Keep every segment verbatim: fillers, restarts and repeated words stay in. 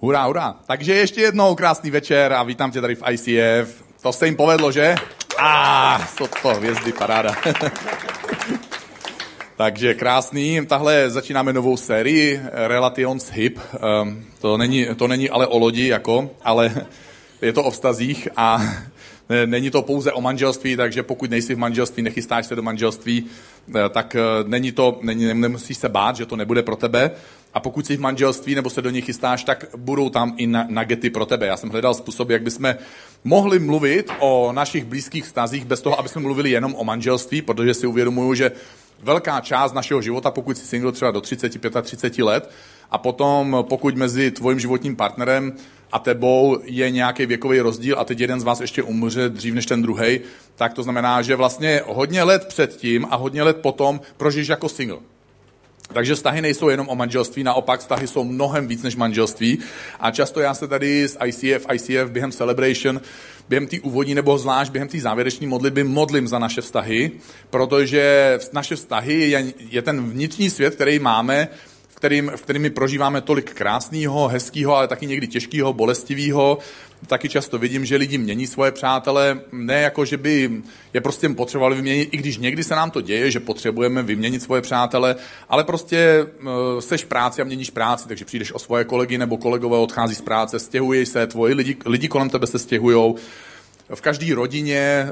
Hurá, hurá. Takže ještě jednou krásný večer a vítám tě tady v I C F. To se jim povedlo, že? A to, to hvězdy, paráda. Takže krásný. Tahle začínáme novou sérii Relationships Hip. Um, to, není, to není ale o lodi, jako, ale je to o vztazích a není to pouze o manželství, takže pokud nejsi v manželství, nechystáš se do manželství, tak není to, není, nemusíš se bát, že to nebude pro tebe. A pokud jsi v manželství nebo se do něj chystáš, tak budou tam i nuggety pro tebe. Já jsem hledal způsob, jak bychom mohli mluvit o našich blízkých vztazích bez toho, aby jsme mluvili jenom o manželství, protože si uvědomuju, že velká část našeho života, pokud jsi single třeba do třicet pět, třicet let, a potom pokud mezi tvojím životním partnerem a tebou je nějaký věkový rozdíl a teď jeden z vás ještě umře dřív než ten druhej, tak to znamená, že vlastně hodně let předtím a hodně let potom prožiješ jako single. Takže vztahy nejsou jenom o manželství, naopak vztahy jsou mnohem víc než manželství. A často já se tady z I C F, I C F během celebration, během té úvodní nebo zvlášť během té závěreční modlitby modlím za naše vztahy, protože naše vztahy je, je ten vnitřní svět, který máme, v kterým, v kterým my prožíváme tolik krásného, hezkého, ale taky někdy těžkého, bolestivého. Taky často vidím, že lidi mění svoje přátele, ne jako, že by je prostě potřebovali vyměnit, i když někdy se nám to děje, že potřebujeme vyměnit svoje přátele, ale prostě e, seš v práci a měníš práci, takže přijdeš o svoje kolegy nebo kolegové, odchází z práce, stěhuješ se, tvoji lidi, lidi kolem tebe se stěhujou. V každé rodině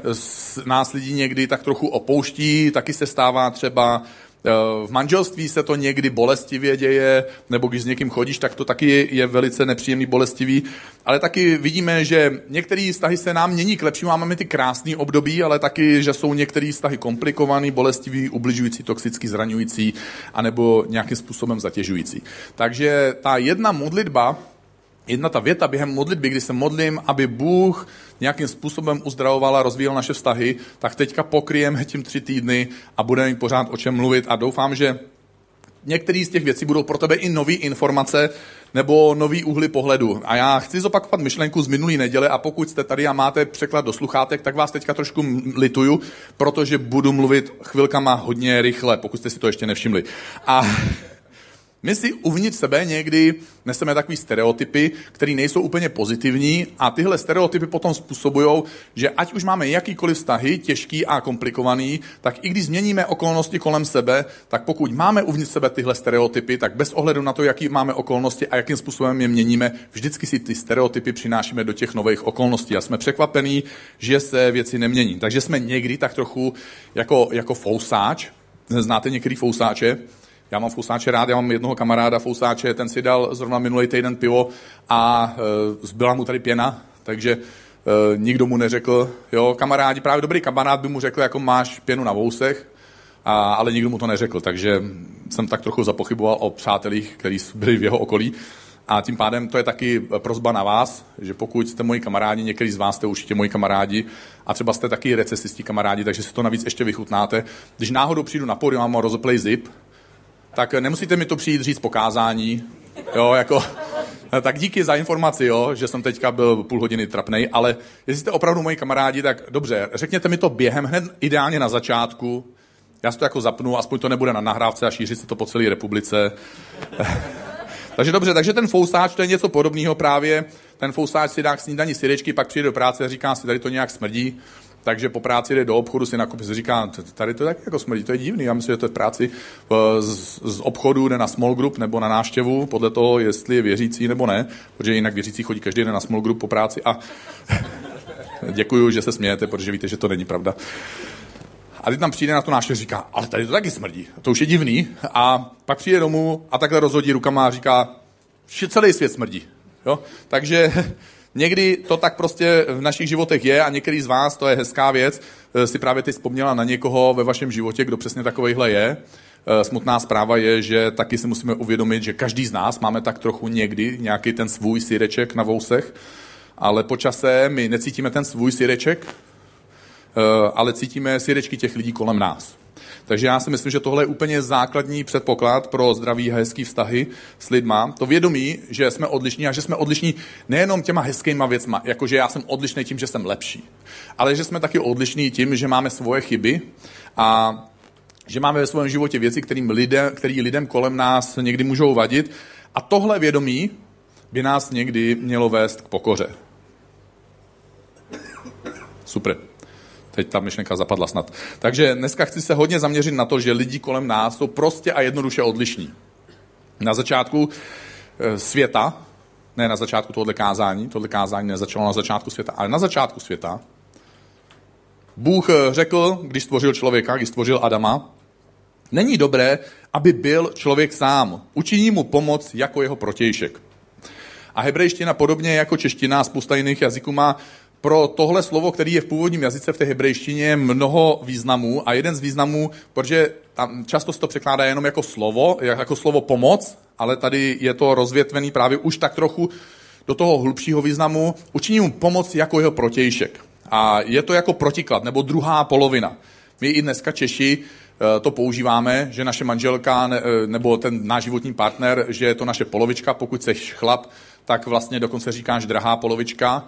nás lidi někdy tak trochu opouští, taky se stává třeba v manželství se to někdy bolestivě děje, nebo když s někým chodíš, tak to taky je velice nepříjemný, bolestivý. Ale taky vidíme, že některé vztahy se nám mění k lepšímu. Máme ty krásné období, ale taky, že jsou některé vztahy komplikované, bolestivý, ubližující, toxicky zraňující, anebo nějakým způsobem zatěžující. Takže ta jedna modlitba, jedna ta věta během modlitby, kdy se modlím, aby Bůh nějakým způsobem uzdravoval a rozvíjel naše vztahy, tak teďka pokryjeme tím tři týdny a budeme mít pořád o čem mluvit a doufám, že některé z těch věcí budou pro tebe i nové informace nebo nový úhly pohledu. A já chci zopakovat myšlenku z minulý neděle a pokud jste tady a máte překlad do sluchátek, tak vás teďka trošku lituju, protože budu mluvit chvilkama hodně rychle, pokud jste si to ještě nevšimli. A my si uvnitř sebe někdy neseme takový stereotypy, které nejsou úplně pozitivní a tyhle stereotypy potom způsobují, že ať už máme jakýkoliv vztahy, těžký a komplikovaný, tak i když změníme okolnosti kolem sebe, tak pokud máme uvnitř sebe tyhle stereotypy, tak bez ohledu na to, jaký máme okolnosti a jakým způsobem je měníme, vždycky si ty stereotypy přinášíme do těch nových okolností a jsme překvapení, že se věci nemění. Takže jsme někdy tak trochu jako, jako fousáč, znáte některý fousáče? Já mám fousáče rád, já mám jednoho kamaráda fousáče, ten si dal zrovna minulý týden pivo a e, zbyla mu tady pěna, takže e, nikdo mu neřekl, jo, kamarádi, právě dobrý kamarád by mu řekl, jako máš pěnu na vousech, a, ale nikdo mu to neřekl, takže jsem tak trochu zapochyboval o přátelích, kteří byli v jeho okolí a tím pádem to je taky prosba na vás, že pokud jste moji kamarádi, některý z vás jste určitě moji kamarádi a třeba jste taky recesisti kamarádi, takže si to navíc ještě vychutnáte. Když náhodou přijdu na pódium a mám rozeplej zip, tak nemusíte mi to přijít říct po kázání, jo, jako, tak díky za informaci, jo, že jsem teďka byl půl hodiny trapnej, ale jestli jste opravdu moji kamarádi, tak dobře, řekněte mi to během, hned ideálně na začátku, já si to jako zapnu, aspoň to nebude na nahrávce a šíří se to po celé republice. Takže dobře, takže ten fousáč, to je něco podobného právě, ten fousáč si dá k snídani syrečky, pak přijde do práce a říká si, tady to nějak smrdí. Takže po práci jde do obchodu, si nakupí, si říká, tady to je taky jako smrdí, to je divný, já myslím, že to je práci z, z obchodu, jde na small group nebo na návštěvu, podle toho, jestli je věřící nebo ne, protože jinak věřící chodí každý den na small group po práci a děkuju, že se smějete, protože víte, že to není pravda. A teď tam přijde na to návštěvu, říká, ale tady to taky smrdí, to už je divný a pak přijde domů a takhle rozhodí rukama a říká, že celý svět smrdí, jo, takže... Někdy to tak prostě v našich životech je a některý z vás, to je hezká věc, si právě teď vzpomněla na někoho ve vašem životě, kdo přesně takovejhle je. Smutná zpráva je, že taky si musíme uvědomit, že každý z nás máme tak trochu někdy nějaký ten svůj syreček na vousech, ale po čase my necítíme ten svůj syreček, ale cítíme syrečky těch lidí kolem nás. Takže já si myslím, že tohle je úplně základní předpoklad pro zdravý a hezký vztahy s lidma. To vědomí, že jsme odlišní a že jsme odlišní nejenom těma hezkýma věcma, jakože já jsem odlišný tím, že jsem lepší, ale že jsme taky odlišní tím, že máme svoje chyby a že máme ve svém životě věci, kterým lidem, který lidem kolem nás někdy můžou vadit. A tohle vědomí by nás někdy mělo vést k pokoře. Super. Teď ta myšlenka zapadla snad. Takže dneska chci se hodně zaměřit na to, že lidi kolem nás jsou prostě a jednoduše odlišní. Na začátku světa, ne na začátku tohoto kázání, tohoto kázání nezačalo na začátku světa, ale na začátku světa Bůh řekl, když stvořil člověka, když stvořil Adama, není dobré, aby byl člověk sám. Učiní mu pomoc jako jeho protějšek. A hebrejština podobně jako čeština a spousta jiných jazyků má pro tohle slovo, který je v původním jazyce v té hebrejštině, mnoho významů. A jeden z významů, protože tam často se to překládá jenom jako slovo, jako slovo pomoc, ale tady je to rozvětvený právě už tak trochu do toho hlubšího významu. Učiní mu pomoc jako jeho protějšek. A je to jako protiklad, nebo druhá polovina. My i dneska Češi to používáme, že naše manželka nebo ten náš životní partner, že je to naše polovička, pokud seš chlap, tak vlastně dokonce říkáš drahá polovička,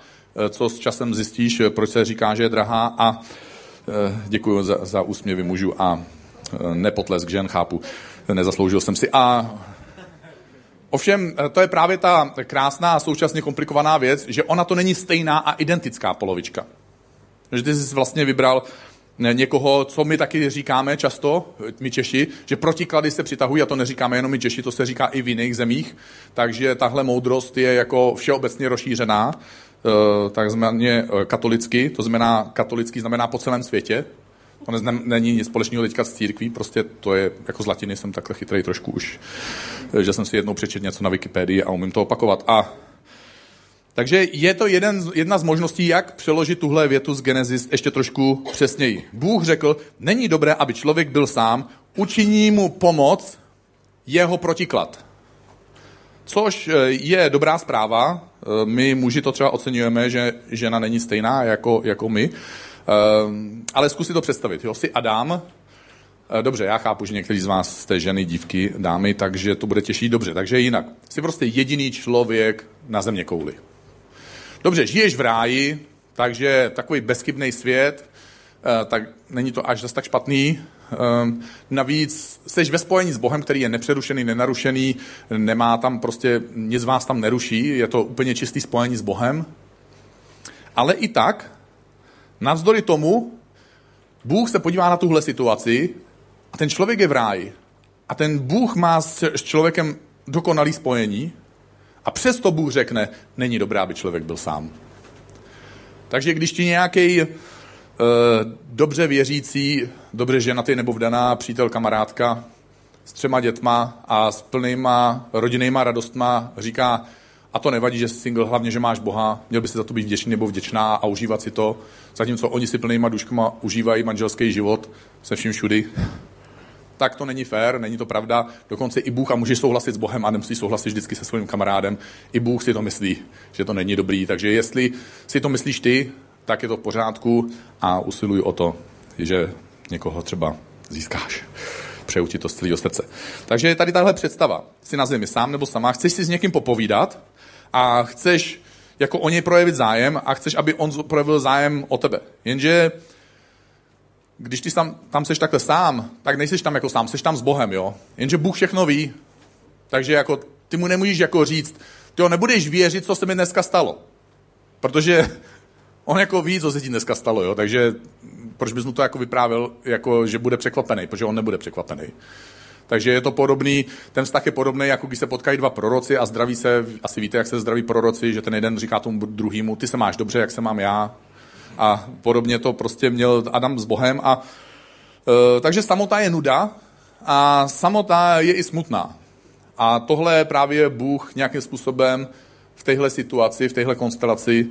co s časem zjistíš, proč se říká, že je drahá a děkuji za, za úsměvy mužů a nepotlesk žen, chápu, nezasloužil jsem si a ovšem, to je právě ta krásná a současně komplikovaná věc, že ona to není stejná a identická polovička. Že ty jsi vlastně vybral někoho, co my taky říkáme často, my Češi, že protiklady se přitahují, a to neříkáme jenom my Češi, to se říká i v jiných zemích, takže tahle moudrost je jako všeobecně rozšířená, takzvaně katolicky, to znamená katolický znamená po celém světě. To neznem, není nic společného teďka s církví, prostě to je, jako z latiny jsem takhle chytrej trošku už, že jsem si jednou přečetl něco na Wikipedii a umím to opakovat. A, takže je to jeden, jedna z možností, jak přeložit tuhle větu z Genesis ještě trošku přesněji. Bůh řekl, není dobré, aby člověk byl sám, učiní mu pomoc jeho protiklad. Což je dobrá zpráva, my muži to třeba oceňujeme, že žena není stejná jako, jako my, Um, ale zkus si to představit, jo, jsi Adam, dobře, já chápu, že některý z vás jste ženy, dívky, dámy, takže to bude těžší, dobře, takže jinak, jsi prostě jediný člověk na země kouli. Dobře, žiješ v ráji, takže takový bezchybný svět, tak není to až zase tak špatný, um, navíc jsi ve spojení s Bohem, který je nepřerušený, nenarušený, nemá tam prostě, nic vás tam neruší, je to úplně čistý spojení s Bohem, ale i tak, navzdory tomu, Bůh se podívá na tuhle situaci a ten člověk je v ráji. A ten Bůh má s člověkem dokonalý spojení a přesto Bůh řekne, není dobré, aby člověk byl sám. Takže když ti nějaký e, dobře věřící, dobře ženatý nebo vdaná přítel, kamarádka s třema dětma a s plnýma rodinnýma radostma říká, a to nevadí, že jsi single, hlavně, že máš Boha, měl by si za to být vděčný nebo vděčná a užívat si to, zatímco oni si plnýma duškama užívají manželský život se vším všudy. Tak to není fér, není to pravda, dokonce i Bůh, a můžeš souhlasit s Bohem a nemusíš souhlasit vždycky se svým kamarádem, i Bůh si to myslí, že to není dobrý, takže jestli si to myslíš ty, tak je to v pořádku a usiluj o to, že někoho třeba získáš. Přeju ti to z celého srdce. Takže je tady tahle představa. Jsi na zemi sám nebo sama, chceš si s někým popovídat a chceš jako o něj projevit zájem a chceš, aby on projevil zájem o tebe. Jenže když ty tam, tam seš takhle sám, tak nejseš tam jako sám, seš tam s Bohem, jo. Jenže Bůh všechno ví. Takže jako ty mu nemůžeš jako říct, tyjo, nebudeš věřit, co se mi dneska stalo. Protože on jako ví, co se ti dneska stalo, jo. Takže proč bys mu to jako vyprávěl, jako že bude překvapený, protože on nebude překvapený. Takže je to podobný, ten vztah je podobný, jako když se potkají dva proroci a zdraví se, asi víte, jak se zdraví proroci, že ten jeden říká tomu druhému, ty se máš dobře, jak se mám já. A podobně to prostě měl Adam s Bohem. A, e, takže samota je nuda a samota je i smutná. A tohle právě Bůh nějakým způsobem v téhle situaci, v téhle konstelaci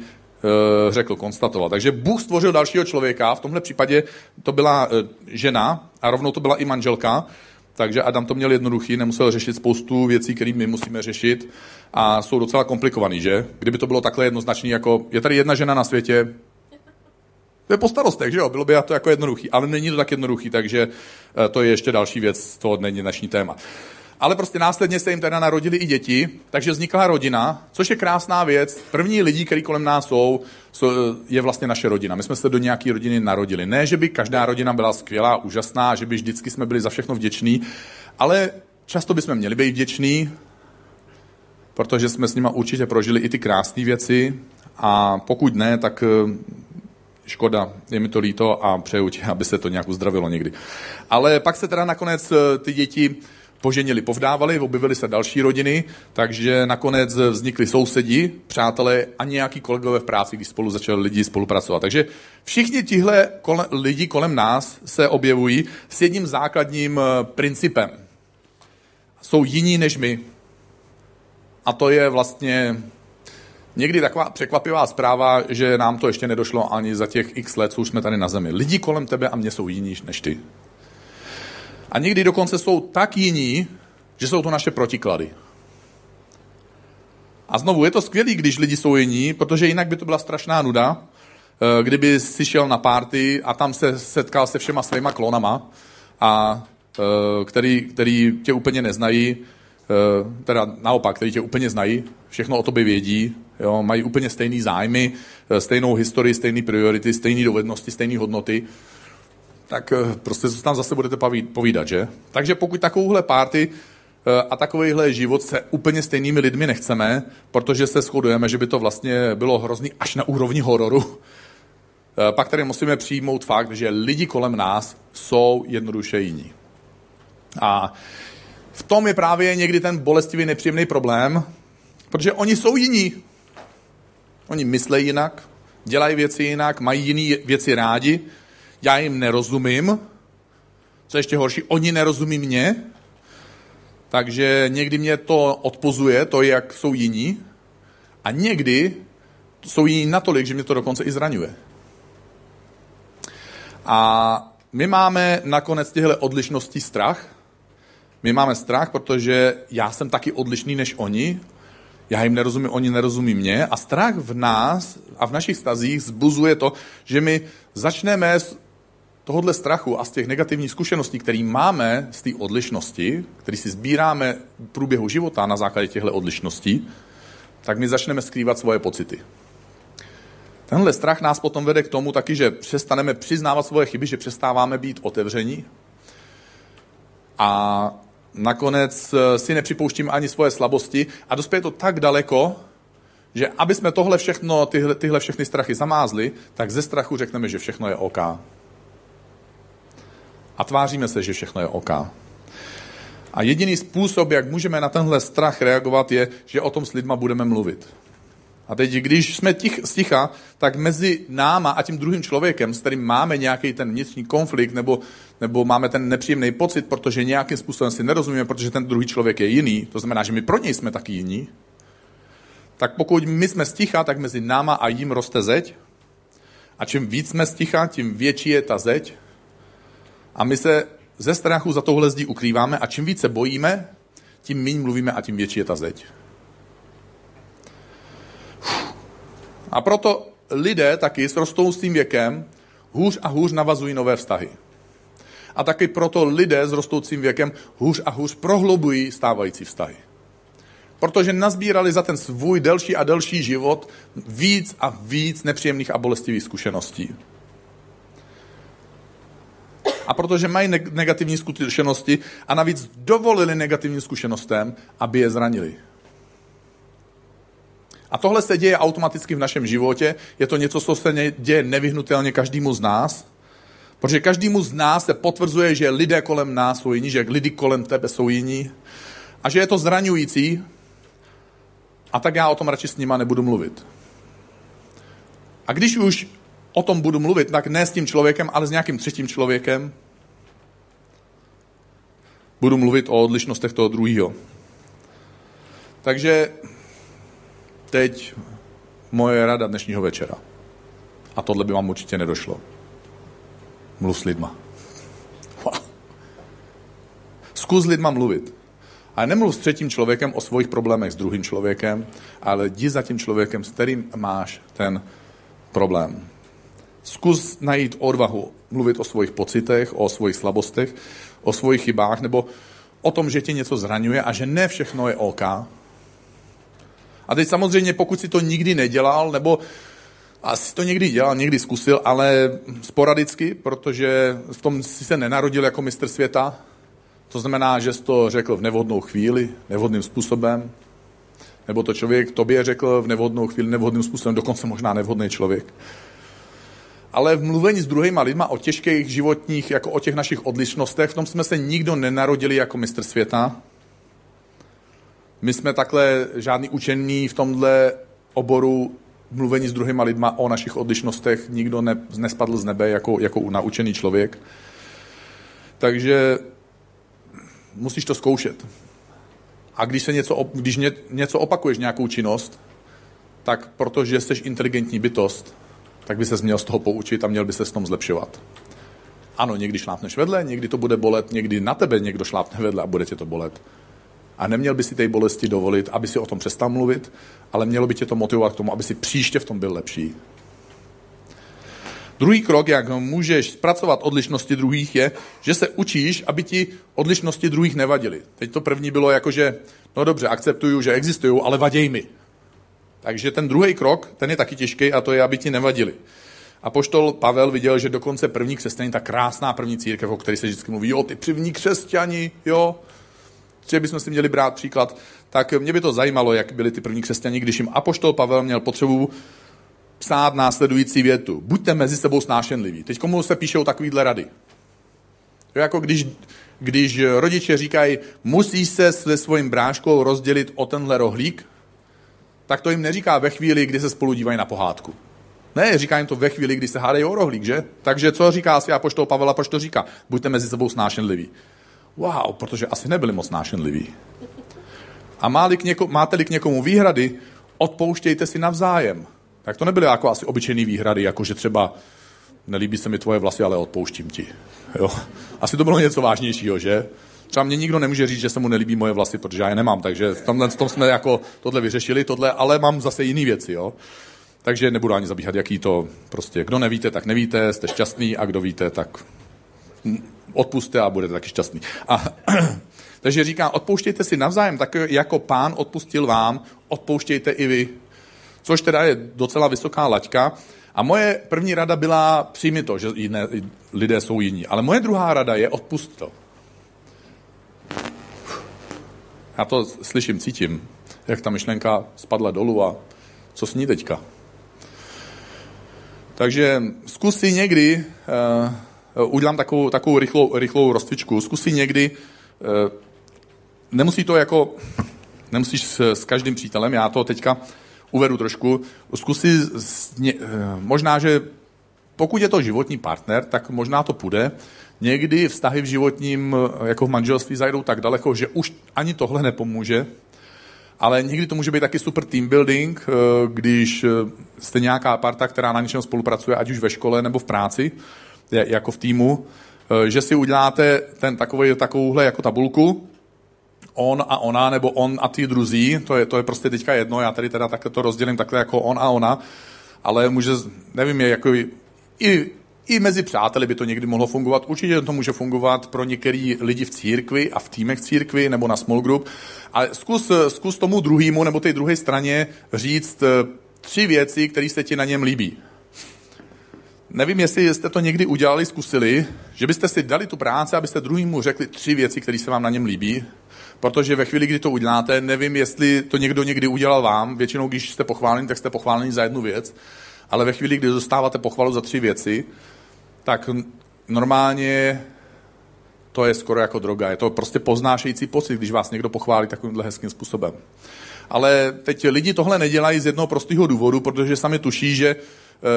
řekl, konstatoval. Takže Bůh stvořil dalšího člověka, v tomhle případě to byla žena a rovnou to byla i manželka, takže Adam to měl jednoduchý, nemusel řešit spoustu věcí, které my musíme řešit a jsou docela komplikovaný, že? Kdyby to bylo takhle jednoznačný, jako je tady jedna žena na světě, to je po starostech, že jo? Bylo by to jako jednoduchý, ale není to tak jednoduchý, takže to je ještě další věc, to není dnešní téma. Ale prostě následně se jim teda narodili i děti, takže vznikla rodina, což je krásná věc. První lidi, kteří kolem nás jsou, je vlastně naše rodina. My jsme se do nějaké rodiny narodili. Ne, že by každá rodina byla skvělá, úžasná, že by vždycky jsme byli za všechno vděční, ale často bychom měli být vděční, protože jsme s nima určitě prožili i ty krásné věci a pokud ne, tak škoda, je mi to líto a přeju ti, aby se to nějak uzdravilo někdy. Ale pak se teda nakonec ty děti poženili, povdávali, objevily se další rodiny, takže nakonec vznikli sousedi, přátelé a nějaký kolegové v práci, když spolu začali lidi spolupracovat. Takže všichni tihle kole, lidi kolem nás se objevují s jedním základním principem. Jsou jiní než my. A to je vlastně někdy taková překvapivá zpráva, že nám to ještě nedošlo ani za těch x let, co už jsme tady na zemi. Lidi kolem tebe a mě jsou jiní než ty. A někdy dokonce jsou tak jiní, že jsou to naše protiklady. A znovu, je to skvělý, když lidi jsou jiní, protože jinak by to byla strašná nuda, kdyby jsi šel na party a tam se setkal se všema svýma klonama, a, který, který tě úplně neznají, teda naopak, který tě úplně znají, všechno o tobě vědí, jo, mají úplně stejný zájmy, stejnou historii, stejné priority, stejné dovednosti, stejné hodnoty, tak prostě tam zase budete povídat, že? Takže pokud takovouhle party a takovýhle život se úplně stejnými lidmi nechceme, protože se shodujeme, že by to vlastně bylo hrozný až na úrovni hororu, pak tady musíme přijmout fakt, že lidi kolem nás jsou jednoduše jiní. A v tom je právě někdy ten bolestivý, nepříjemný problém, protože oni jsou jiní. Oni myslejí jinak, dělají věci jinak, mají jiné věci rádi, já jim nerozumím, co je ještě horší, oni nerozumí mě, takže někdy mě to odpozuje, to, jak jsou jiní, a někdy jsou jiní natolik, že mě to dokonce i zraňuje. A my máme nakonec těchto odlišností strach. My máme strach, protože já jsem taky odlišný než oni, já jim nerozumím, oni nerozumí mě, a strach v nás a v našich stazích zbuzuje to, že my začneme z tohohle strachu a z těch negativních zkušeností, které máme z té odlišnosti, které si sbíráme v průběhu života na základě těchto odlišností, tak my začneme skrývat svoje pocity. Tenhle strach nás potom vede k tomu taky, že přestaneme přiznávat svoje chyby, že přestáváme být otevření a nakonec si nepřipouštíme ani svoje slabosti a dospěje to tak daleko, že aby jsme tohle všechno, tyhle, tyhle všechny strachy zamázli, tak ze strachu řekneme, že všechno je OK. A tváříme se, že všechno je OK. A jediný způsob, jak můžeme na tenhle strach reagovat, je, že o tom s lidma budeme mluvit. A teď, když jsme tich, sticha, tak mezi náma a tím druhým člověkem, s kterým máme nějaký ten vnitřní konflikt nebo, nebo máme ten nepříjemný pocit, protože nějakým způsobem si nerozumíme, protože ten druhý člověk je jiný, to znamená, že my pro něj jsme taky jiní, tak pokud my jsme sticha, tak mezi náma a jím roste zeď. A čím víc jsme sticha, tím větší je ta zeď. A my se ze strachu za touhle zdí ukrýváme a čím víc se bojíme, tím míň mluvíme a tím větší je ta zeď. A proto lidé taky s rostoucím věkem hůř a hůř navazují nové vztahy. A taky proto lidé s rostoucím věkem hůř a hůř prohlubují stávající vztahy. Protože nazbírali za ten svůj delší a delší život víc a víc nepříjemných a bolestivých zkušeností. A protože mají negativní zkušenosti a navíc dovolili negativním zkušenostem, aby je zranili. A tohle se děje automaticky v našem životě. Je to něco, co se děje nevyhnutelně každému z nás. Protože každému z nás se potvrzuje, že lidé kolem nás jsou jiní, že lidi kolem tebe jsou jiní. A že je to zraňující. A tak já o tom radši s nima nebudu mluvit. A když už o tom budu mluvit, tak ne s tím člověkem, ale s nějakým třetím člověkem. Budu mluvit o odlišnostech toho druhého. Takže teď moje rada dnešního večera. A tohle by vám určitě nedošlo. Mluv s lidma. Zkus s lidma mluvit. A nemluv s třetím člověkem o svých problémech s druhým člověkem, ale jdi za tím člověkem, s kterým máš ten problém. Zkus najít odvahu mluvit o svých pocitech, o svých slabostech, o svých chybách, nebo o tom, že tě něco zraňuje a že ne všechno je OK. A teď samozřejmě, pokud si to nikdy nedělal, nebo asi to někdy dělal, někdy zkusil, ale sporadicky, protože v tom si se nenarodil jako mistr světa, to znamená, že jsi to řekl v nevhodnou chvíli, nevhodným způsobem, nebo to člověk tobě řekl v nevhodnou chvíli, nevhodným způsobem, dokonce možná nevhodný člověk. Ale v mluvení s druhýma lidma o těžkých životních, jako o těch našich odlišnostech, v tom jsme se nikdo nenarodili jako mistr světa. My jsme takhle žádný učení v tomhle oboru mluvení s druhýma lidma o našich odlišnostech nikdo ne, nespadl z nebe jako, jako naučený člověk. Takže musíš to zkoušet. A když, se něco, když ně, něco opakuješ, nějakou činnost, tak protože jsi inteligentní bytost, tak by ses měl z toho poučit a měl by se s tom zlepšovat. Ano, někdy šlápneš vedle, někdy to bude bolet, někdy na tebe někdo šlápne vedle a bude tě to bolet. A neměl by si té bolesti dovolit, aby si o tom přestal mluvit, ale mělo by tě to motivovat k tomu, aby si příště v tom byl lepší. Druhý krok, jak můžeš zpracovat odlišnosti druhých, je, že se učíš, aby ti odlišnosti druhých nevadily. Teď to první bylo jako, že no dobře, akceptuju, že existují, ale vaděj mi. Takže ten druhý krok, ten je taky těžký a to je, aby ti nevadili. Apoštol Pavel viděl, že dokonce první křesťané, ta krásná první církev, o které se vždycky mluví, jo, ty první křesťani, jo, že bychom si měli brát příklad, tak mě by to zajímalo, jak byli ty první křesťani, když jim apoštol Pavel měl potřebu psát následující větu. Buďte mezi sebou snášenliví. Teď komu se píšou takovýhle rady? Jo, jako když, když rodiče říkají, musíš se se svým bráškou rozdělit o tenhle rohlík, tak to jim neříká ve chvíli, kdy se spolu dívají na pohádku. Ne, říká jim to ve chvíli, kdy se hádají o rohlík, že? Takže co říká si apoštol Pavel, proč to říká? Buďte mezi sebou snášenliví. Wow, protože asi nebyli moc snášenliví. A máte-li k někomu výhrady, odpouštějte si navzájem. Tak to nebyly jako asi obyčejný výhrady, jako že třeba nelíbí se mi tvoje vlasy, ale odpouštím ti. Jo? Asi to bylo něco vážnějšího, že? Třeba mě nikdo nemůže říct, že se mu nelíbí moje vlasy, protože já je nemám, takže v tomhle v tom jsme jako tohle vyřešili, tohle, ale mám zase jiný věci, jo? Takže nebudu ani zabíhat, jaký to prostě, kdo nevíte, tak nevíte, jste šťastný a kdo víte, tak odpusťte a budete taky šťastný. A, takže říkám, odpouštějte si navzájem, tak jako Pán odpustil vám, odpouštějte i vy. Což teda je docela vysoká laťka. A moje první rada byla, přijmi to, že jiné, lidé jsou jiní. Ale moje druhá rada je, odpusť to. Já to slyším, cítím, jak ta myšlenka spadla dolů a co s ní teďka. Takže zkus si někdy, uh, udělám takovou, takovou rychlou, rychlou rozcvičku, zkus si někdy, uh, nemusí to jako, nemusíš s, s každým přítelem, já to teďka uvedu trošku, zkus si, možná, že pokud je to životní partner, tak možná to půjde. Někdy vztahy v životním, jako v manželství, zajdou tak daleko, že už ani tohle nepomůže, ale někdy to může být taky super team building, když jste nějaká parta, která na něčem spolupracuje, ať už ve škole nebo v práci, jako v týmu, že si uděláte ten takovej, takovouhle jako tabulku, on a ona, nebo on a ty druzí, to je, to je prostě teďka jedno, já tady teda takhle to rozdělím takhle jako on a ona, ale může, nevím, je jako i, i mezi přáteli by to někdy mohlo fungovat, určitě to může fungovat pro některý lidi v církvi a v týmech církvi nebo na small group, ale zkus, zkus tomu druhýmu nebo té druhé straně říct tři věci, které se ti na něm líbí. Nevím, jestli jste to někdy udělali, zkusili, že byste si dali tu práci, abyste druhýmu řekli tři věci, které se vám na něm líbí, protože ve chvíli, kdy to uděláte, nevím, jestli to někdo někdy udělal vám, většinou, když jste pochváleni, tak jste pochváleni za jednu věc, ale ve chvíli, kdy dostáváte pochvalu za tři věci, tak normálně to je skoro jako droga. Je to prostě poznášející pocit, když vás někdo pochválí takovýmhle hezkým způsobem. Ale teď lidi tohle nedělají z jednoho prostého důvodu, protože sami tuší, že,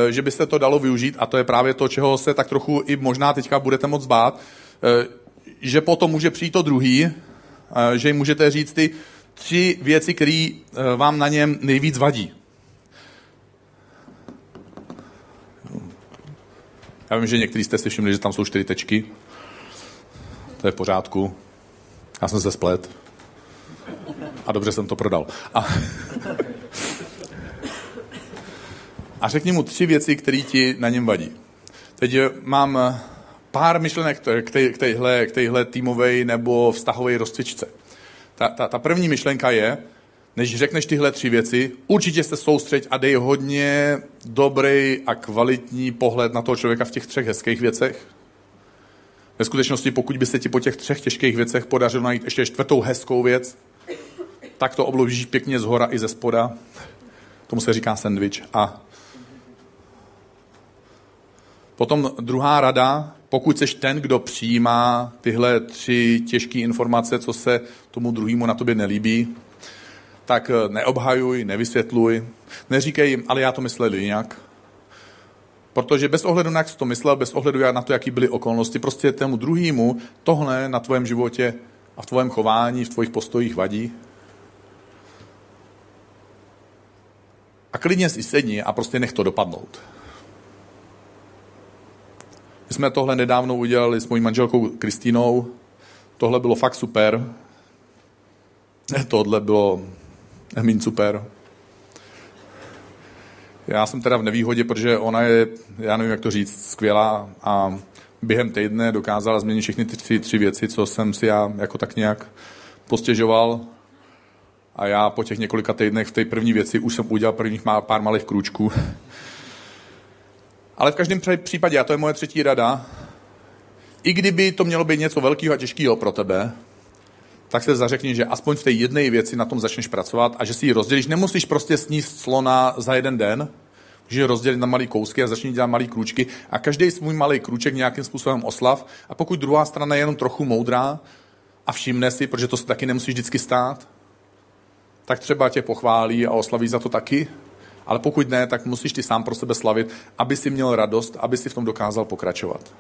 že by se to dalo využít a to je právě to, čeho se tak trochu i možná teďka budete moc bát, že potom může přijít to druhý, že jim můžete říct ty tři věci, které vám na něm nejvíc vadí. Já vím, že někteří jste si všimli, že tam jsou čtyři tečky. To je v pořádku. Já jsem se splet. A dobře jsem to prodal. A, A řekni mu tři věci, které ti na něm vadí. Teď mám pár myšlenek k téhle týmovej nebo vztahovej rozcvičce. Ta, ta, ta první myšlenka je, než řekneš tyhle tři věci, určitě se soustřeď a dej hodně dobrý a kvalitní pohled na toho člověka v těch třech hezkých věcech. Ve skutečnosti, pokud by se ti po těch třech těžkých věcech podařilo najít ještě čtvrtou hezkou věc, tak to obložíš pěkně z hora i ze spoda. Tomu se říká sendvič. A potom druhá rada, pokud jsi ten, kdo přijímá tyhle tři těžké informace, co se tomu druhému na tobě nelíbí, tak neobhajuj, nevysvětluj, neříkej jim, ale já to myslel jinak. Protože bez ohledu na jak jsi to myslel, bez ohledu na to, jaký byly okolnosti, prostě tomu druhému tohle na tvém životě a v tvém chování, v tvojich postojích vadí. A klidně si sedni a prostě nech to dopadnout. My jsme tohle nedávno udělali s mojí manželkou Kristínou. Tohle bylo fakt super. Tohle bylo méně super. Já jsem teda v nevýhodě, protože ona je, já nevím, jak to říct, skvělá a během týdne dokázala změnit všechny ty tři, tři věci, co jsem si já jako tak nějak postěžoval. A já po těch několika týdnech v té první věci už jsem udělal prvních pár malých krůčků. Ale v každém případě, a to je moje třetí rada, i kdyby to mělo být něco velkého a těžkého pro tebe, tak se zařekni, že aspoň v té jedné věci na tom začneš pracovat a že si ji rozdělíš. Nemusíš prostě sníst slona za jeden den, můžeš rozdělit na malé kousky a začni dělat malé krůčky a každý svůj malý krůček nějakým způsobem oslav. A pokud druhá strana je jenom trochu moudrá a všimne si, protože to se taky nemusíš vždycky stát, tak třeba tě pochválí a oslaví za to taky. Ale pokud ne, tak musíš ty sám pro sebe slavit, aby si měl radost, aby si v tom dokázal pokračovat.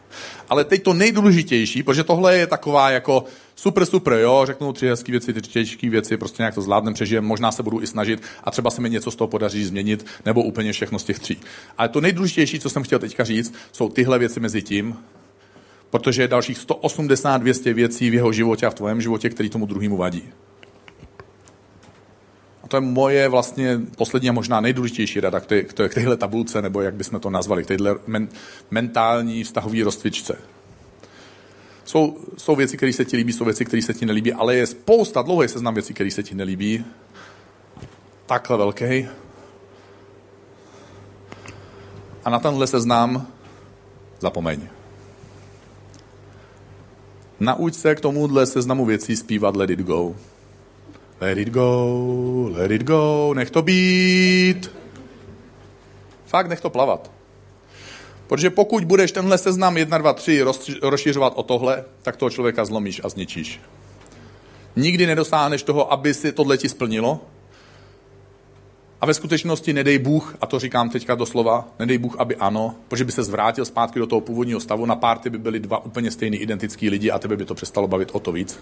Ale teď to nejdůležitější, protože tohle je taková jako super, super, jo, řeknou tři hezký věci, tři těžký věci, prostě nějak to zvládnem, přežijem, možná se budu i snažit a třeba se mi něco z toho podaří změnit, nebo úplně všechno z těch tří. Ale to nejdůležitější, co jsem chtěl teďka říct, jsou tyhle věci mezi tím, protože je dalších sto osmdesát až dvě stě věcí v jeho životě a v tvém životě, který tomu druhému vadí. To je moje vlastně poslední a možná nejdůležitější rada k, ty, k téhle tabulce, nebo jak bychom to nazvali, k téhle men, mentální vztahové rozcvičce. Jsou, jsou věci, které se ti líbí, jsou věci, které se ti nelíbí, ale je spousta, dlouhý seznam věcí, které se ti nelíbí. Takhle velký. A na tenhle seznam zapomeň. Nauč se k tomuhle seznamu věcí zpívat Let It Go. Let it go, let it go, nech to být. Fakt nech to plavat. Protože pokud budeš tenhle seznam jedna, dva, tři rozšiřovat o tohle, tak toho člověka zlomíš a zničíš. Nikdy nedosáhneš toho, aby si tohle ti splnilo. A ve skutečnosti nedej Bůh, a to říkám teďka doslova, nedej Bůh, aby ano, protože by se zvrátil zpátky do toho původního stavu, na párty by byli dva úplně stejný identický lidi a tebe by to přestalo bavit o to víc.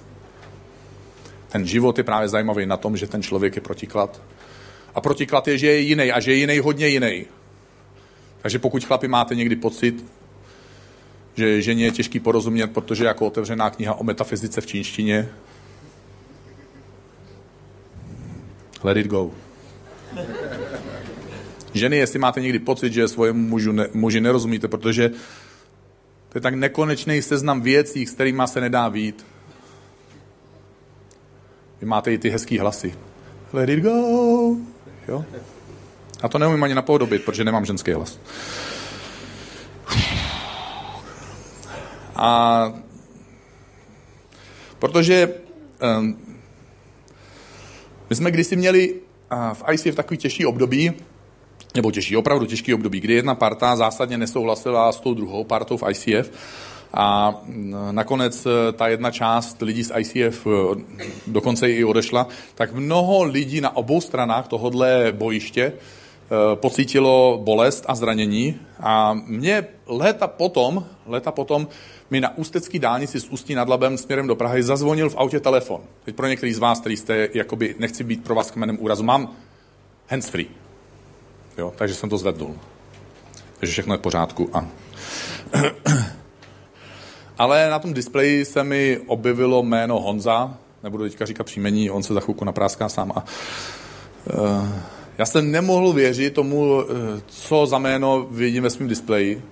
Ten život je právě zajímavý na tom, že ten člověk je protiklad. A protiklad je, že je jiný a že je jiný hodně jiný. Takže pokud chlapi máte někdy pocit, že ženě je těžký porozumět, protože jako otevřená kniha o metafyzice v čínštině. Let it go. Ženy, jestli máte někdy pocit, že svojemu mužu ne, muži nerozumíte, protože to je tak nekonečný seznam věcí, s kterýma se nedá vyjít. Vy máte i ty hezký hlasy. Let it go. Jo? A to neumím ani napodobit, protože nemám ženský hlas. A protože um, my jsme kdysi měli uh, v I C F takový těžší období, nebo těžší, opravdu těžký období, kdy jedna parta zásadně nesouhlasila s tou druhou partou v I C F. A nakonec ta jedna část lidí z I C F dokonce i odešla, tak mnoho lidí na obou stranách tohodle bojiště pocítilo bolest a zranění. A mě léta potom, léta potom mi na ústecký dálnici z Ústí nad Labem směrem do Prahy zazvonil v autě telefon. Teď pro některý z vás, který jste, jakoby, nechci být pro vás kmenem úrazu, mám handsfree. Jo, takže jsem to zvednul. Takže všechno je v pořádku. A... Ale na tom displeji se mi objevilo jméno Honza, nebudu teďka říkat příjmení, on se za chvilku napráská sám. A, uh, já jsem nemohl věřit tomu, uh, co za jméno vidím ve svém displeji.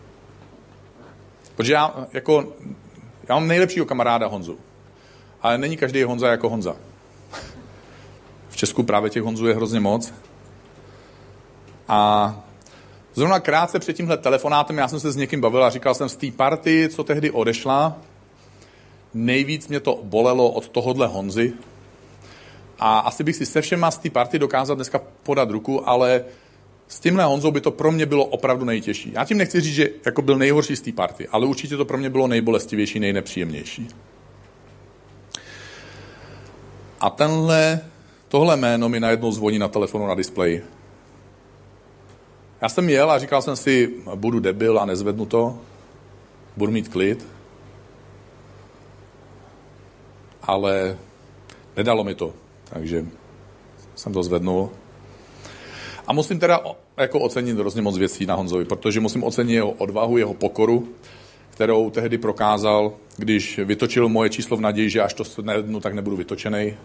Protože já, jako, já mám nejlepšího kamaráda Honzu, ale není každý Honza jako Honza. V Česku právě těch Honzů je hrozně moc. A... Zrovna krátce před tímhle telefonátem já jsem se s někým bavil a říkal jsem z té party, co tehdy odešla, nejvíc mě to bolelo od tohohle Honzy, A asi bych si se všema z té party dokázal dneska podat ruku, ale s tímhle Honzou by to pro mě bylo opravdu nejtěžší. Já tím nechci říct, že jako byl nejhorší z té party, ale určitě to pro mě bylo nejbolestivější, nejnepříjemnější. A tenhle, tohle jméno mi najednou zvoní na telefonu na displeji. Já jsem jel a říkal jsem si, budu debil a nezvednu to, budu mít klid, ale nedalo mi to, takže jsem to zvednul. A musím teda jako ocenit hrozně moc věcí na Honzovi, protože musím ocenit jeho odvahu, jeho pokoru, kterou tehdy prokázal, když vytočil moje číslo v naději, že až to jednu, tak nebudu vytočenej,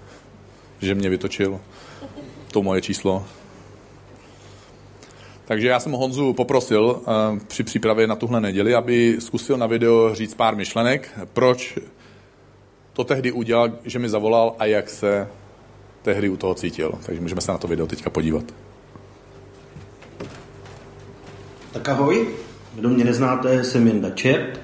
že mě vytočil to moje číslo. Takže já jsem Honzu poprosil uh, při přípravě na tuhle neděli, aby zkusil na video říct pár myšlenek, proč to tehdy udělal, že mi zavolal a jak se tehdy u toho cítil. Takže můžeme se na to video teďka podívat. Tak ahoj, kdo mě neznáte, jsem Jenda Čert.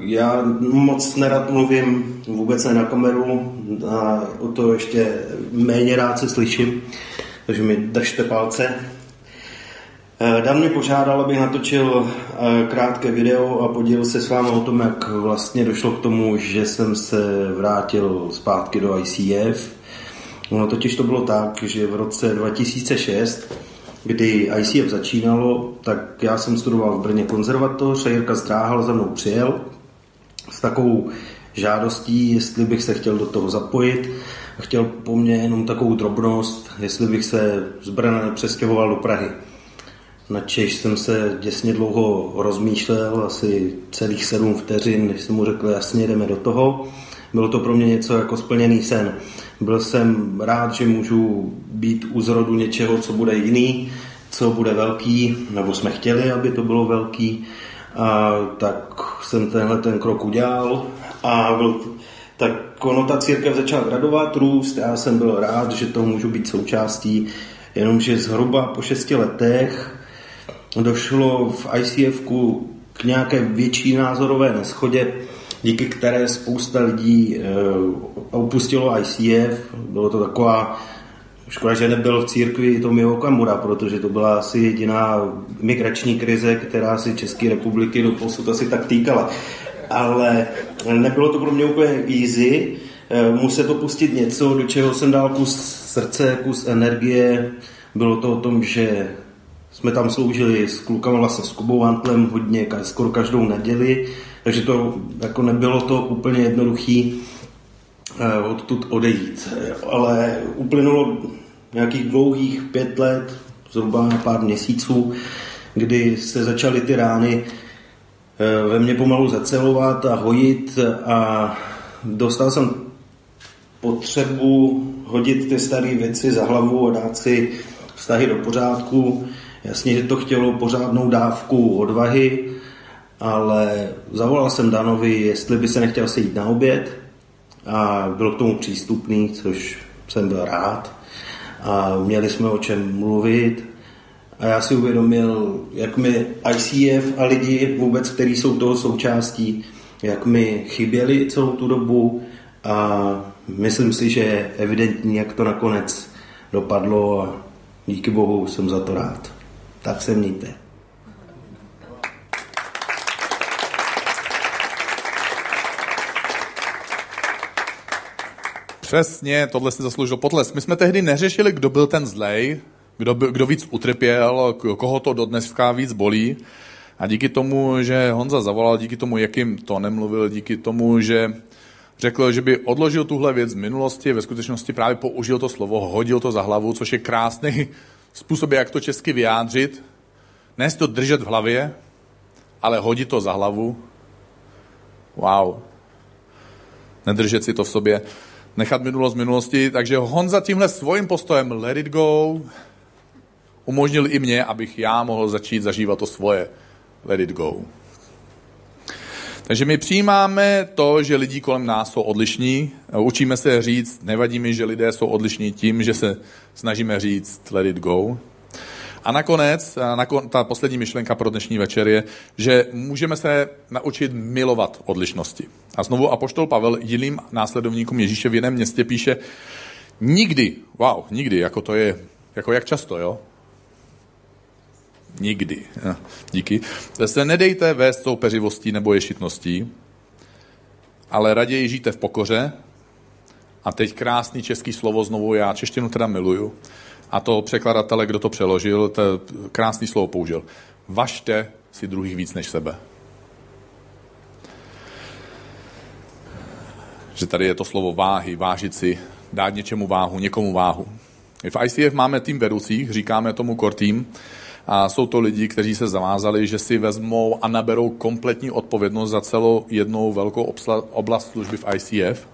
Já moc nerad mluvím, vůbec ne na kameru, a o to ještě méně rád se slyším, takže mi držte palce. Dan mě požádal, abych natočil krátké video a podělil se s vámi o tom, jak vlastně došlo k tomu, že jsem se vrátil zpátky do I C F. No, totiž to bylo tak, že v roce dva tisíce šest, kdy I C F začínalo, tak já jsem studoval v Brně konzervatoř a Jirka Zdráhal za mnou přijel s takovou žádostí, jestli bych se chtěl do toho zapojit. Chtěl po mně jenom takovou drobnost, jestli bych se z Brna přestěhoval do Prahy. Načež jsem se děsně dlouho rozmýšlel, asi celých sedm vteřin, než jsem mu řekl, jasně, jdeme do toho. Bylo to pro mě něco jako splněný sen. Byl jsem rád, že můžu být u zrodu něčeho, co bude jiný, co bude velký, nebo jsme chtěli, aby to bylo velký. A tak jsem tenhle ten krok udělal a byl, tak ono ta církev začala gradovat, růst. Já jsem byl rád, že to můžu být součástí, jenomže zhruba po šesti letech došlo v I C F ku k nějaké větší názorové neschodě, díky které spousta lidí opustilo I C F. Bylo to taková škoda, že nebyl v církvi Tomio Okamura, protože to byla asi jediná migrační krize, která si České republiky doposud asi tak týkala. Ale nebylo to pro mě úplně easy. Musel to pustit něco, do čeho jsem dal kus srdce, kus energie. Bylo to o tom, že jsme tam sloužili s klukama, vlastně s Kubou Vantlem hodně, skoro každou neděli, takže to jako nebylo to úplně jednoduchý odtud odejít. Ale uplynulo nějakých dlouhých pět let, zhruba pár měsíců, kdy se začaly ty rány ve mně pomalu zacelovat a hojit a dostal jsem potřebu hodit ty staré věci za hlavu a dát si vztahy do pořádku. Jasně, že to chtělo pořádnou dávku odvahy, ale zavolal jsem Danovi, jestli by se nechtěl sejít na oběd a byl k tomu přístupný, což jsem byl rád a měli jsme o čem mluvit a já si uvědomil, jak mi I C F a lidi vůbec, kteří jsou toho součástí, jak mi chyběli celou tu dobu a myslím si, že je evidentní, jak to nakonec dopadlo a díky bohu jsem za to rád. Tak se mějte. Přesně, tohle si zasloužil potlesk. My jsme tehdy neřešili, kdo byl ten zlej, kdo, kdo víc utrpěl, koho to dodneska víc bolí. A díky tomu, že Honza zavolal, díky tomu, jakým to nemluvil, díky tomu, že řekl, že by odložil tuhle věc z minulosti, ve skutečnosti právě použil to slovo, hodil to za hlavu, což je krásný způsob, jak to česky vyjádřit, ne si to držet v hlavě, ale hodit to za hlavu. Wow. Nedržet si to v sobě. Nechat minulost v minulosti. Takže Honza tímhle svým postojem let it go umožnil i mě, abych já mohl začít zažívat to svoje let it go. Takže my přijímáme to, že lidi kolem nás jsou odlišní. Učíme se říct, nevadí mi, že lidé jsou odlišní tím, že se snažíme říct let it go. A nakonec, nakon, ta poslední myšlenka pro dnešní večer je, že můžeme se naučit milovat odlišnosti. A znovu apoštol Pavel jiným následovníkům Ježíše v jiném městě píše, nikdy, wow, nikdy, jako to je, jako jak často, jo? Nikdy, ja, díky. Se nedejte vést soupeřivostí nebo ješitností, ale raději žijte v pokoře. A teď krásný český slovo znovu, já češtinu teda miluju. A toho překladatele, kdo to přeložil, to krásný slovo použil. Važte si druhých víc než sebe. Že tady je to slovo váhy, vážit si, dát něčemu váhu, někomu váhu. V I C F máme tým vedoucích, říkáme tomu core team, a jsou to lidi, kteří se zavázali, že si vezmou a naberou kompletní odpovědnost za celou jednou velkou oblast služby v I C F.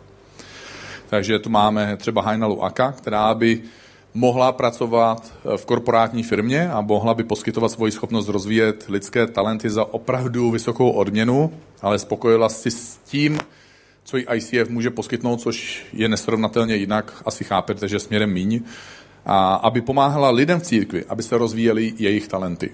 Takže tu máme třeba Hajnalu Aka, která by mohla pracovat v korporátní firmě a mohla by poskytovat svoji schopnost rozvíjet lidské talenty za opravdu vysokou odměnu, ale spokojila si s tím, co jí I C F může poskytnout, což je nesrovnatelně jinak, asi chápete, že směrem míň, a aby pomáhala lidem v církvi, aby se rozvíjely jejich talenty.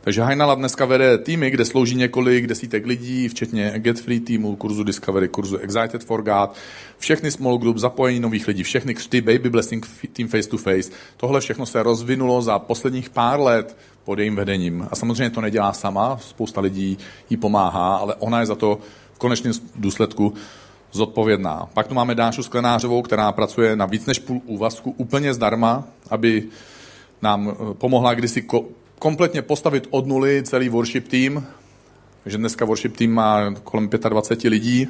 Takže Hajnala dneska vede týmy, kde slouží několik desítek lidí, včetně Get Free týmu, kurzu Discovery, kurzu Excited for God, všechny small group, zapojení nových lidí, všechny křty, baby blessing, team face to face. Tohle všechno se rozvinulo za posledních pár let pod jejím vedením. A samozřejmě to nedělá sama, spousta lidí jí pomáhá, ale ona je za to v konečném důsledku zodpovědná. Pak tu máme Dášu Sklenářovou, která pracuje na víc než půl úvazku úplně zdarma, aby nám pomohla kdysi ko- kompletně postavit od nuly celý worship tým, že dneska worship tým má kolem dvacet pět lidí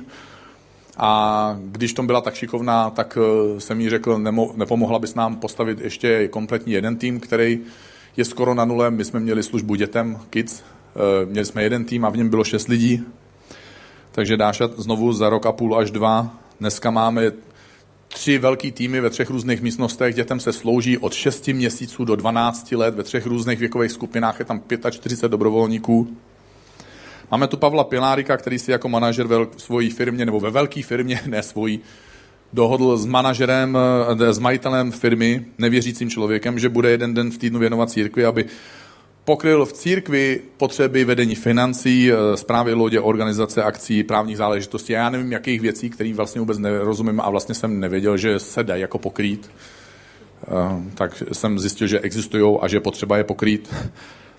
a když tom byla tak šikovná, tak jsem jí řekl, nemo- nepomohla bys nám postavit ještě kompletní jeden tým, který je skoro na nule. My jsme měli službu dětem, kids, měli jsme jeden tým a v něm bylo šest lidí. Takže Dáša znovu za rok a půl až dva. Dneska máme tři velký týmy ve třech různých místnostech. Dětem se slouží od šesti měsíců do dvanácti let. Ve třech různých věkových skupinách je tam čtyřicet pět dobrovolníků. Máme tu Pavla Pilárika, který si jako manažer ve svojí firmě, nebo ve velké firmě, ne svojí, dohodl s manažerem, s majitelem firmy, nevěřícím člověkem, že bude jeden den v týdnu věnovat církvi, aby pokryl v církvi potřeby vedení financí, správy lodě, organizace akcí, právních záležitostí. Já nevím, jakých věcí, které vlastně vůbec nerozumím a vlastně jsem nevěděl, že se dají jako pokrýt. Tak jsem zjistil, že existují a že potřeba je pokrýt.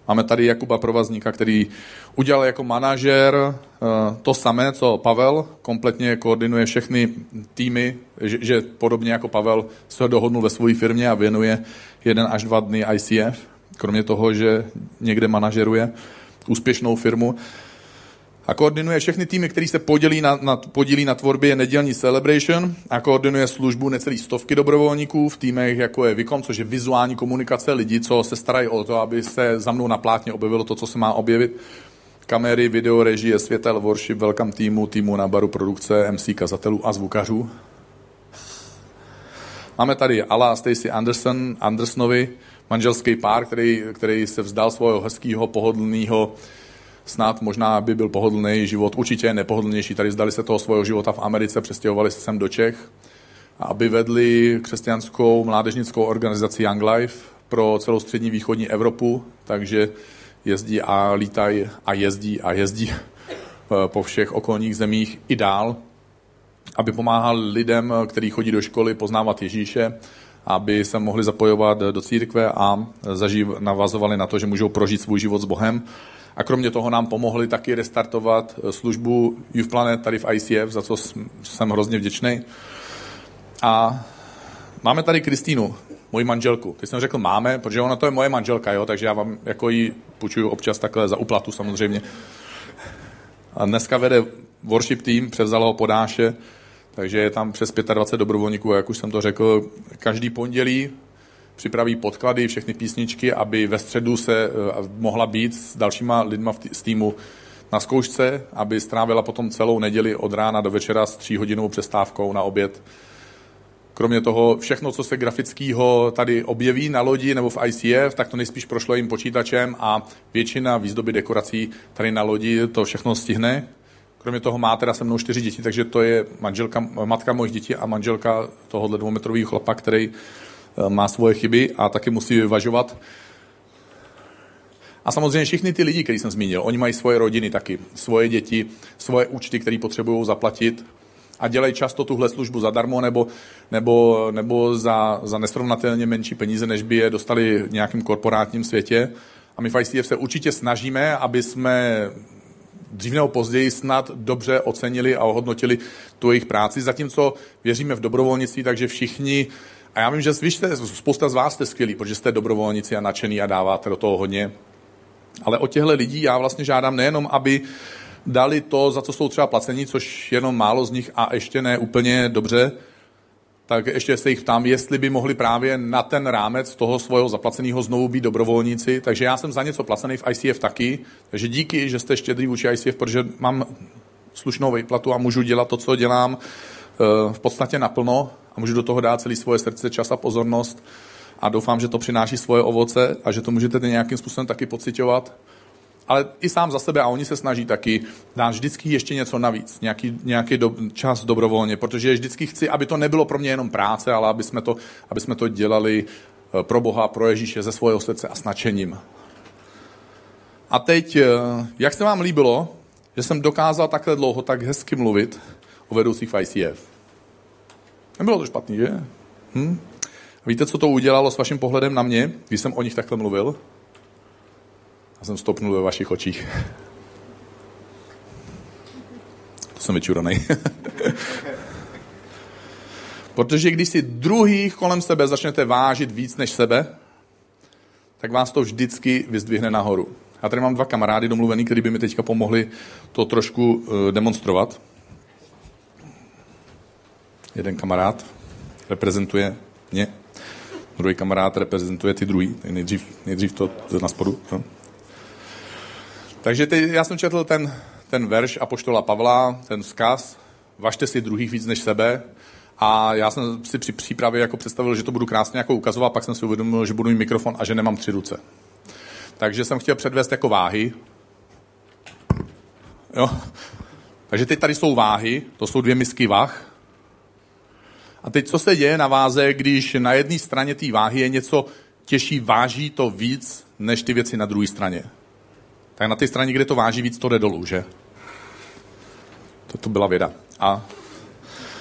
Máme tady Jakuba Provazníka, který udělal jako manažer to samé, co Pavel. Kompletně koordinuje všechny týmy, že podobně jako Pavel se dohodnul ve své firmě a věnuje jeden až dva dny I C F. Kromě toho, že někde manažeruje úspěšnou firmu a koordinuje všechny týmy, které se podílí na, na, podílí na tvorbě nedělní celebration a koordinuje službu necelý stovky dobrovolníků v týmech, jako je Vikom, což je vizuální komunikace lidí, co se starají o to, aby se za mnou na plátně objevilo to, co se má objevit. Kamery, video, režie, světel, worship, welcome týmu, týmu na baru, produkce, M C, kazatelů a zvukařů. Máme tady Ala Stacey Anderson, Andersonovi, manželský pár, který, který se vzdal svého hezkého, pohodlného, snad možná by byl pohodlný život, určitě je nepohodlnější, tady vzdali se toho svého života v Americe, přestěhovali se sem do Čech, aby vedli křesťanskou mládežnickou organizaci Young Life pro celou střední východní Evropu, takže jezdí a lítají a jezdí a jezdí po všech okolních zemích i dál, aby pomáhal lidem, kteří chodí do školy, poznávat Ježíše, aby se mohli zapojovat do církve a zaživ, navazovali na to, že můžou prožít svůj život s Bohem. A kromě toho nám pomohli taky restartovat službu Youth Planet tady v I C F, za co jsem hrozně vděčný. A máme tady Kristínu, moji manželku. Teď jsem řekl máme, protože ona to je moje manželka, jo? Takže já vám jako ji půjčuju občas takhle za úplatu samozřejmě. A dneska vede worship tým, převzala ho Podáše, takže je tam přes dvacet pět dobrovolníků, jak už jsem to řekl, každý pondělí připraví podklady, všechny písničky, aby ve středu se mohla být s dalšíma lidma z týmu na zkoušce, aby strávila potom celou neděli od rána do večera s tříhodinovou přestávkou na oběd. Kromě toho všechno, co se grafického tady objeví na lodi nebo v I C F, tak to nejspíš prošlo jim počítačem a většina výzdoby dekorací tady na lodi to všechno stihne. Kromě toho má teda se mnou čtyři děti, takže to je manželka, matka mojich dětí a manželka tohohle dvoumetrového chlapa, který má svoje chyby a taky musí vyvažovat A samozřejmě všichni ty lidi, který jsem zmínil, oni mají svoje rodiny taky, svoje děti, svoje účty, které potřebují zaplatit a dělají často tuhle službu zadarmo nebo, nebo, nebo za, za nesrovnatelně menší peníze, než by je dostali v nějakém korporátním světě. A my v I C F se určitě snažíme, aby jsme dřív nebo později snad dobře ocenili a ohodnotili tu jejich práci, zatímco věříme v dobrovolnictví, takže všichni, a já vím, že víš, spousta z vás jste skvělí, protože jste dobrovolníci a nadšený a dáváte do toho hodně, ale od těchto lidí já vlastně žádám nejenom, aby dali to, za co jsou třeba placení, což jenom málo z nich a ještě ne úplně dobře, tak ještě se jich ptám, jestli by mohli právě na ten rámec toho svého zaplaceného znovu být dobrovolníci. Takže já jsem za něco placený v I C F taky, takže díky, že jste štědrý vůči I C F, protože mám slušnou výplatu a můžu dělat to, co dělám v podstatě naplno a můžu do toho dát celé svoje srdce, čas a pozornost a doufám, že to přináší svoje ovoce a že to můžete nějakým způsobem taky pociťovat. Ale i sám za sebe a oni se snaží taky dát vždycky ještě něco navíc, nějaký, nějaký do, čas dobrovolně, protože vždycky chci, aby to nebylo pro mě jenom práce, ale aby jsme to, aby jsme to dělali pro Boha, pro Ježíše, ze svého srdce a s nadšením. A teď, jak se vám líbilo, že jsem dokázal takhle dlouho tak hezky mluvit o vedoucích v I C F? Nebylo to špatný, že? Hm? Víte, co to udělalo s vaším pohledem na mě, když jsem o nich takhle mluvil? A jsem stopnul ve vašich očích. To jsem vyčuranej. Protože když si druhých kolem sebe začnete vážit víc než sebe, tak vás to vždycky vyzdvihne nahoru. Já tady mám dva kamarády domluvený, kteří by mi teďka pomohli to trošku demonstrovat. Jeden kamarád reprezentuje mě, druhý kamarád reprezentuje ty druhý. Nejdřív, nejdřív to na spodu. No. Takže teď já jsem četl ten, ten verš apoštola Pavla, ten vzkaz, važte si druhých víc než sebe a já jsem si při přípravě jako představil, že to budu krásně jako ukazovat, pak jsem si uvědomil, že budu mít mikrofon a že nemám tři ruce. Takže jsem chtěl předvést jako váhy. Jo. Takže teď tady jsou váhy, to jsou dvě misky vah. A teď co se děje na váze, když na jedné straně té váhy je něco těžší, váží to víc než ty věci na druhé straně. Tak na té straně, kde to váží víc, to jde dolů, že? To, to byla věda. A,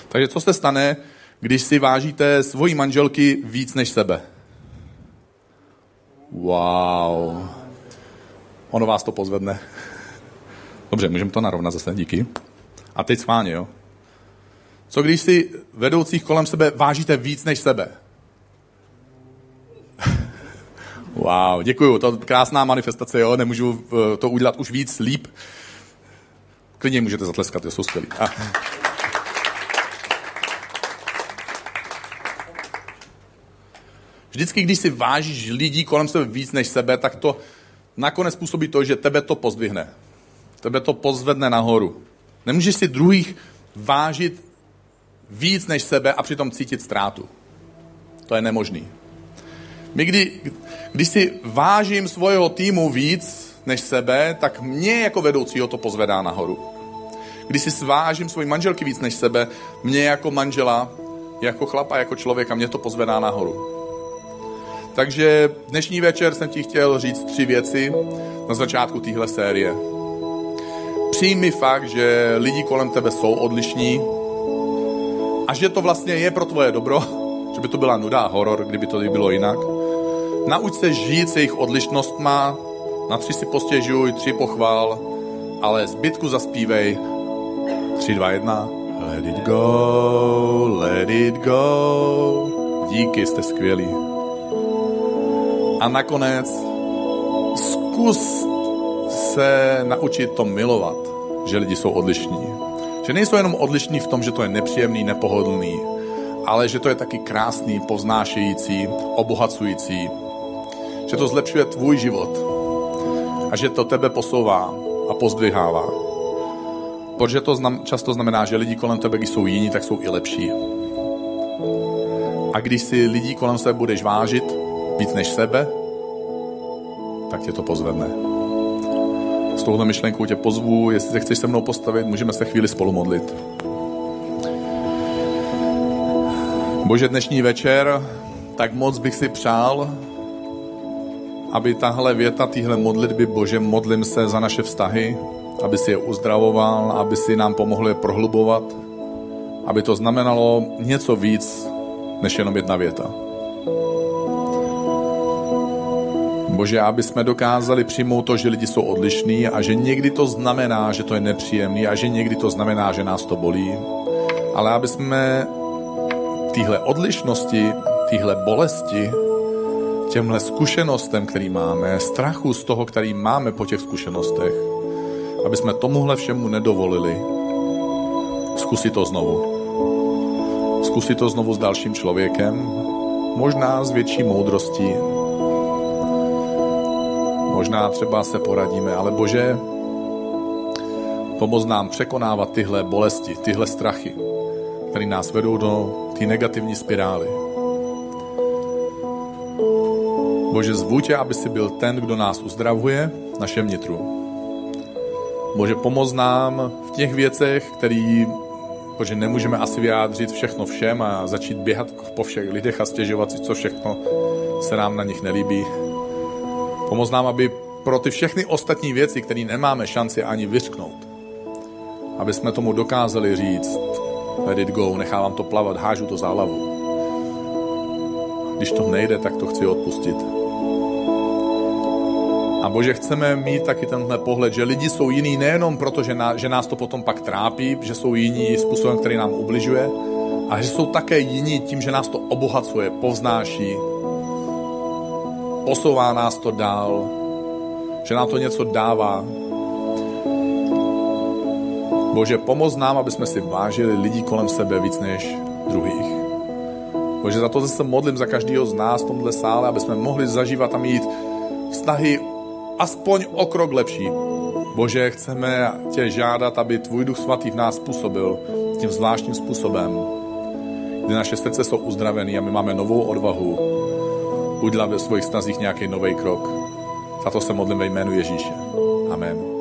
takže co se stane, když si vážíte svojí manželky víc než sebe? Wow. Ono vás to pozvedne. Dobře, můžeme to narovnat zase, díky. A teď schválně, jo? Co když si vedoucích kolem sebe vážíte víc než sebe? Wow, děkuju, to je krásná manifestace, jo, nemůžu to udělat už víc líp. Klidně můžete zatleskat, jo, jsou skvělí. Ah. Vždycky, když si vážíš lidí kolem sebe víc než sebe, tak to nakonec způsobí to, že tebe to pozdvihne. Tebe to pozvedne nahoru. Nemůžeš si druhých vážit víc než sebe a přitom cítit ztrátu. To je nemožný. My kdy, když si vážím svého týmu víc než sebe, tak mě jako vedoucího to pozvedá nahoru. Když si vážím svoji manželky víc než sebe, mě jako manžela, jako chlapa, jako člověka, mě to pozvedá nahoru. Takže dnešní večer jsem ti chtěl říct tři věci na začátku téhle série. Přijmi fakt, že lidi kolem tebe jsou odlišní a že to vlastně je pro tvoje dobro, že by to byla nuda a horor, kdyby to bylo jinak. Nauč se žít s jejich odlišnostma, na tři si postěžuj, tři pochvál, ale zbytku zaspívej. Tři, dva, jedna. Let it go, let it go. Díky, jste skvělí. A nakonec zkus se naučit to milovat, že lidi jsou odlišní. Že nejsou jenom odlišní v tom, že to je nepříjemný, nepohodlný, ale že to je taky krásný, povznášející, obohacující, že to zlepšuje tvůj život a že to tebe posouvá a pozdvihává. Protože to znam, často znamená, že lidi kolem tebe, když jsou jiní, tak jsou i lepší. A když si lidí kolem sebe budeš vážit víc než sebe, tak tě to pozvedne. S touhle myšlenkou tě pozvu, jestli se chceš se mnou postavit, můžeme se chvíli spolu modlit. Bože, dnešní večer, tak moc bych si přál, aby tahle věta, týhle modlitby, Bože, modlím se za naše vztahy, aby si je uzdravoval, aby si nám pomohl je prohlubovat, aby to znamenalo něco víc, než jenom jedna věta. Bože, aby jsme dokázali přijmout to, že lidi jsou odlišní a že někdy to znamená, že to je nepříjemný a že někdy to znamená, že nás to bolí, ale aby jsme téhle odlišnosti, téhle bolesti, těmhle zkušenostem, který máme, strachu z toho, který máme po těch zkušenostech, aby jsme tomuhle všemu nedovolili zkusit to znovu. Zkusit to znovu s dalším člověkem, možná s větší moudrostí, možná třeba se poradíme, ale Bože, pomoz nám překonávat tyhle bolesti, tyhle strachy, které nás vedou do té negativní spirály. Bože, zvu tě, aby jsi byl ten, kdo nás uzdravuje v našem vnitru. Bože, pomoz nám v těch věcech, které, protože nemůžeme asi vyjádřit všechno všem a začít běhat po všech lidech a stěžovat si, co všechno se nám na nich nelíbí. Pomoz nám, aby pro ty všechny ostatní věci, které nemáme šanci ani vyřknout, aby jsme tomu dokázali říct, let it go, nechávám to plavat, hážu to za hlavu. Když to nejde, tak to chci odpustit. A Bože, chceme mít taky tenhle pohled, že lidi jsou jiní nejenom proto, že, na, že nás to potom pak trápí, že jsou jiní způsobem, který nám ubližuje, ale že jsou také jiní tím, že nás to obohacuje, povznáší, posouvá nás to dál, že nám to něco dává. Bože, pomoz nám, aby jsme si vážili lidí kolem sebe víc než druhých. Bože, za to, že se modlím za každého z nás v tomhle sále, aby jsme mohli zažívat a mít vztahy aspoň o krok lepší. Bože, chceme tě žádat, aby tvůj Duch Svatý v nás způsobil tím zvláštním způsobem, kdy naše srdce jsou uzdravený a my máme novou odvahu udělat ve svých vztazích nějaký nový krok. Za to se modlím ve jménu Ježíše. Amen.